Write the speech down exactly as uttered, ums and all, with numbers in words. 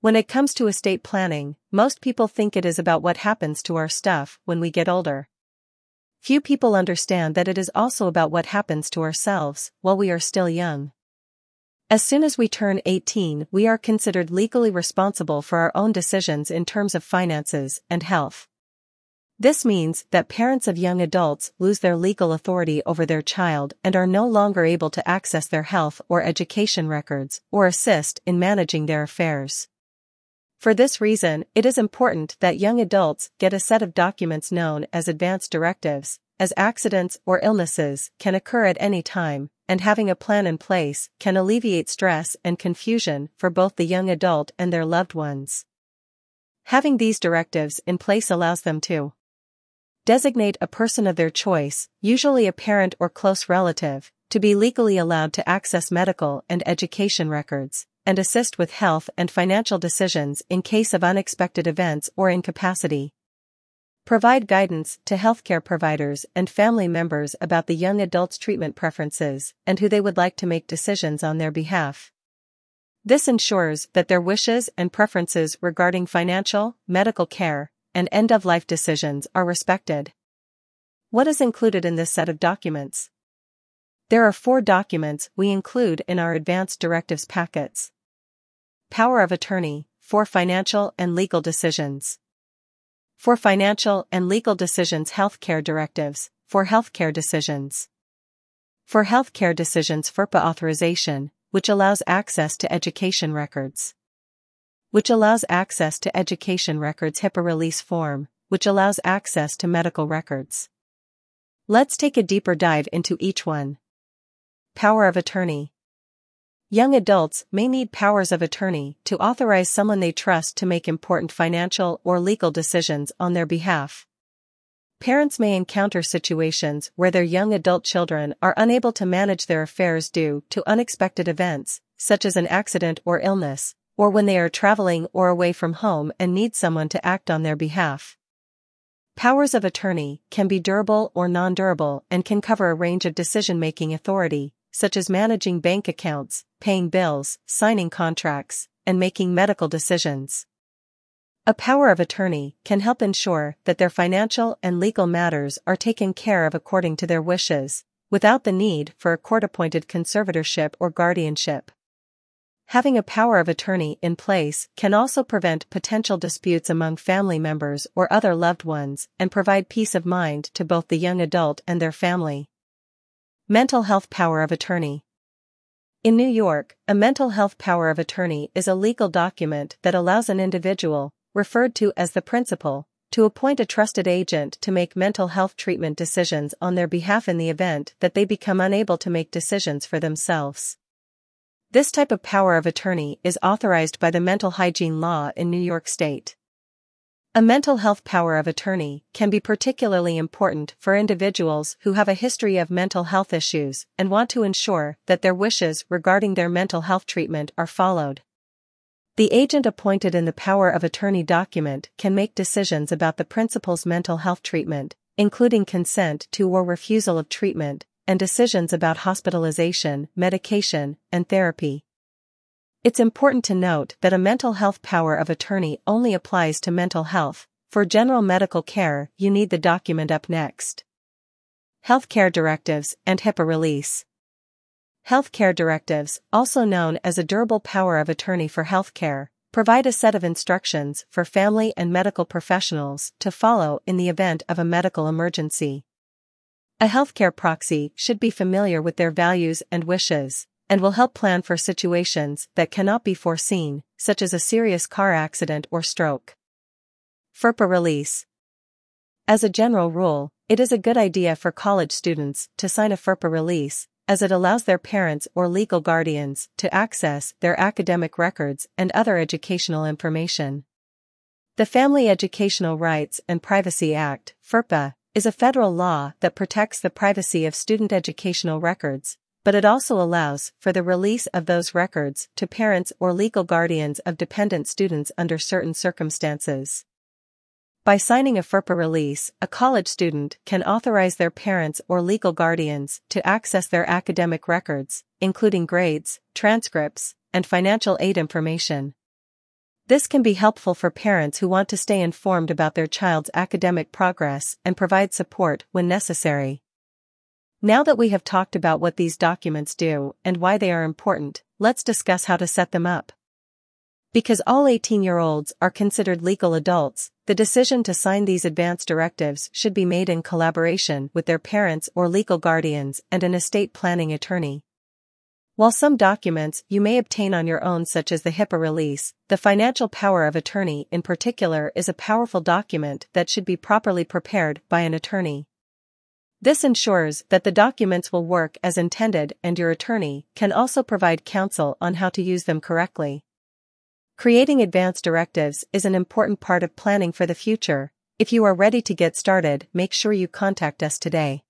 When it comes to estate planning, most people think it is about what happens to our stuff when we get older. Few people understand that it is also about what happens to ourselves while we are still young. As soon as we turn eighteen, we are considered legally responsible for our own decisions in terms of finances and health. This means that parents of young adults lose their legal authority over their child and are no longer able to access their health or education records or assist in managing their affairs. For this reason, it is important that young adults get a set of documents known as advance directives, as accidents or illnesses can occur at any time, and having a plan in place can alleviate stress and confusion for both the young adult and their loved ones. Having these directives in place allows them to designate a person of their choice, usually a parent or close relative, to be legally allowed to access medical and education records, and assist with health and financial decisions in case of unexpected events or incapacity. Provide guidance to healthcare providers and family members about the young adult's treatment preferences and who they would like to make decisions on their behalf. This ensures that their wishes and preferences regarding financial, medical care, and end-of-life decisions are respected. What is included in this set of documents? There are four documents we include in our advance directives packets. Power of Attorney, for Financial and Legal Decisions. For Financial and Legal Decisions, Healthcare Directives, for Healthcare Decisions. For Healthcare Decisions, FERPA Authorization, which allows access to education records. Which allows access to education records, HIPAA Release Form, which allows access to medical records. Let's take a deeper dive into each one. Power of Attorney. Young adults may need powers of attorney to authorize someone they trust to make important financial or legal decisions on their behalf. Parents may encounter situations where their young adult children are unable to manage their affairs due to unexpected events, such as an accident or illness, or when they are traveling or away from home and need someone to act on their behalf. Powers of attorney can be durable or non-durable and can cover a range of decision-making authority, such as managing bank accounts, paying bills, signing contracts, and making medical decisions. A power of attorney can help ensure that their financial and legal matters are taken care of according to their wishes, without the need for a court-appointed conservatorship or guardianship. Having a power of attorney in place can also prevent potential disputes among family members or other loved ones and provide peace of mind to both the young adult and their family. Mental health power of attorney. In New York, a mental health power of attorney is a legal document that allows an individual, referred to as the principal, to appoint a trusted agent to make mental health treatment decisions on their behalf in the event that they become unable to make decisions for themselves. This type of power of attorney is authorized by the Mental Hygiene Law in New York State. A mental health power of attorney can be particularly important for individuals who have a history of mental health issues and want to ensure that their wishes regarding their mental health treatment are followed. The agent appointed in the power of attorney document can make decisions about the principal's mental health treatment, including consent to or refusal of treatment, and decisions about hospitalization, medication, and therapy. It's important to note that a mental health power of attorney only applies to mental health. For general medical care, you need the document up next. Healthcare Directives and HIPAA Release. Healthcare Directives, also known as a durable power of attorney for healthcare, provide a set of instructions for family and medical professionals to follow in the event of a medical emergency. A healthcare proxy should be familiar with their values and wishes, and will help plan for situations that cannot be foreseen, such as a serious car accident or stroke. FERPA Release. As a general rule, it is a good idea for college students to sign a FERPA release, as it allows their parents or legal guardians to access their academic records and other educational information. The Family Educational Rights and Privacy Act, FERPA, is a federal law that protects the privacy of student educational records, but it also allows for the release of those records to parents or legal guardians of dependent students under certain circumstances. By signing a FERPA release, a college student can authorize their parents or legal guardians to access their academic records, including grades, transcripts, and financial aid information. This can be helpful for parents who want to stay informed about their child's academic progress and provide support when necessary. Now that we have talked about what these documents do and why they are important, let's discuss how to set them up. Because all eighteen-year-olds are considered legal adults, the decision to sign these advance directives should be made in collaboration with their parents or legal guardians and an estate planning attorney. While some documents you may obtain on your own, such as the HIPAA release, the financial power of attorney in particular is a powerful document that should be properly prepared by an attorney. This ensures that the documents will work as intended, and your attorney can also provide counsel on how to use them correctly. Creating advance directives is an important part of planning for the future. If you are ready to get started, make sure you contact us today.